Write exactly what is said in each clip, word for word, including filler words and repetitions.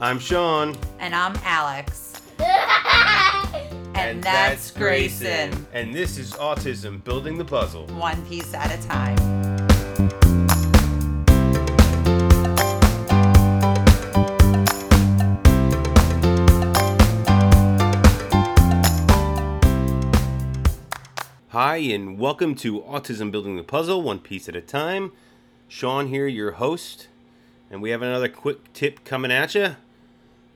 I'm Sean. And I'm Alex. and, and that's, that's Grayson. Grayson. And this is Autism Building the Puzzle. One piece at a time. Hi, and welcome to Autism Building the Puzzle, one piece at a time. Sean here, your host, and we have another quick tip coming at you.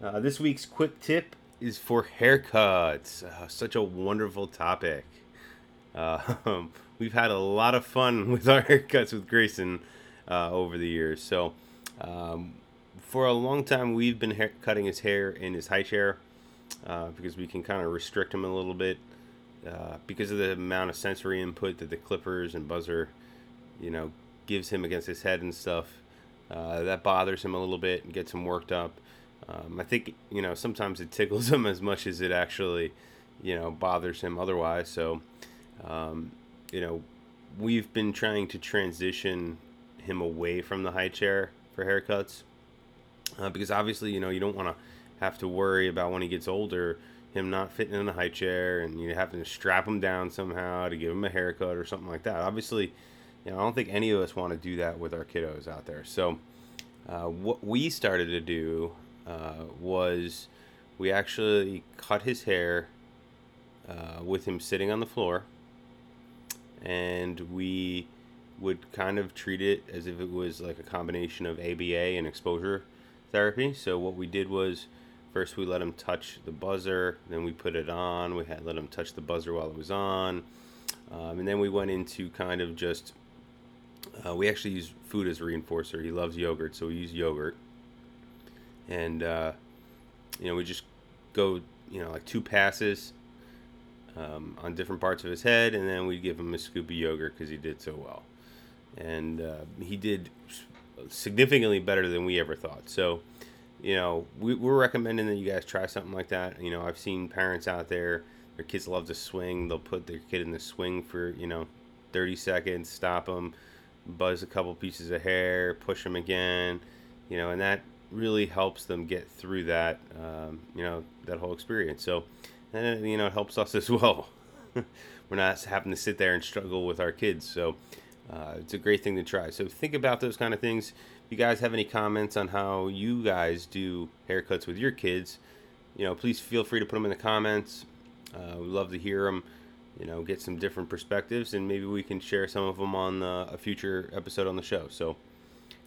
Uh, this week's quick tip is for haircuts. Uh, such a wonderful topic. Uh, we've had a lot of fun with our haircuts with Grayson uh, over the years. So, um, for a long time, we've been hair- cutting his hair in his high chair uh, because we can kind of restrict him a little bit. Uh, because of the amount of sensory input that the clippers and buzzer, you know, gives him against his head and stuff, uh, that bothers him a little bit and gets him worked up. Um, I think, you know, sometimes it tickles him as much as it actually, you know, bothers him otherwise. So, um, you know, we've been trying to transition him away from the high chair for haircuts uh, because obviously, you know, you don't want to have to worry about when he gets older, him not fitting in the high chair and you having to strap him down somehow to give him a haircut or something like that. Obviously, you know, I don't think any of us want to do that with our kiddos out there. So uh, what we started to do uh, was we actually cut his hair uh, with him sitting on the floor, and we would kind of treat it as if it was like a combination of A B A and exposure therapy. So what we did was, first, we let him touch the buzzer, then we put it on, we had let him touch the buzzer while it was on, um, and then we went into kind of just, uh, we actually use food as a reinforcer. He loves yogurt, so we use yogurt, and, uh, you know, we just go, you know, like two passes um, on different parts of his head, and then we give him a scoop of yogurt because he did so well, and uh, he did significantly better than we ever thought, so... You know, we, we're recommending that you guys try something like that. You know, I've seen parents out there, their kids love to swing. They'll put their kid in the swing for, you know, thirty seconds, stop them, buzz a couple pieces of hair, push them again, you know, and that really helps them get through that, um, you know, that whole experience. So, and, you know, it helps us as well. We're not having to sit there and struggle with our kids. So uh, it's a great thing to try. So think about those kind of things. You guys have any comments on how you guys do haircuts with your kids, you know, please feel free to put them in the comments. Uh, we love to hear them, you know, get some different perspectives, and maybe we can share some of them on uh, a future episode on the show. So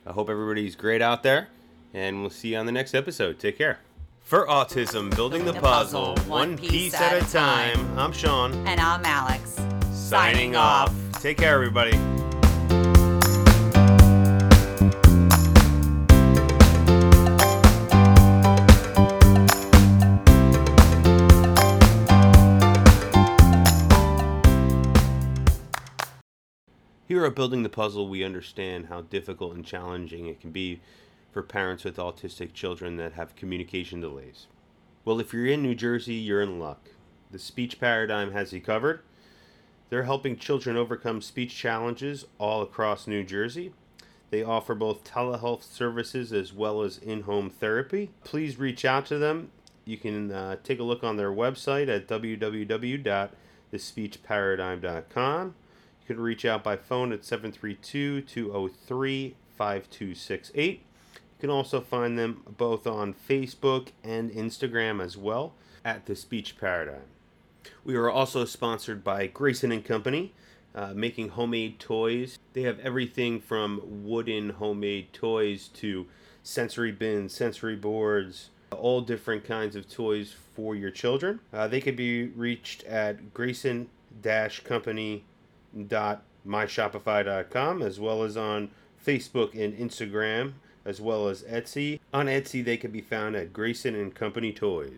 I hope everybody's great out there, and we'll see you on the next episode. Take care. For Autism Building the Puzzle, one piece at a time, I'm Sean. And I'm Alex. Signing off. Take care, everybody. Here at Building the Puzzle, we understand how difficult and challenging it can be for parents with autistic children that have communication delays. Well, if you're in New Jersey, you're in luck. The Speech Paradigm has you covered. They're helping children overcome speech challenges all across New Jersey. They offer both telehealth services as well as in-home therapy. Please reach out to them. You can uh, take a look on their website at w w w dot the speech paradigm dot com. You can reach out by phone at seven three two, two oh three, five two six eight. You can also find them both on Facebook and Instagram as well at The Speech Paradigm. We are also sponsored by Grayson and Company, uh, making homemade toys. They have everything from wooden homemade toys to sensory bins, sensory boards, all different kinds of toys for your children. Uh, they can be reached at grayson company dot com. dot my shopify dot com, as well as on Facebook and Instagram, as well as Etsy. On Etsy, they can be found at Grayson and Company Toys.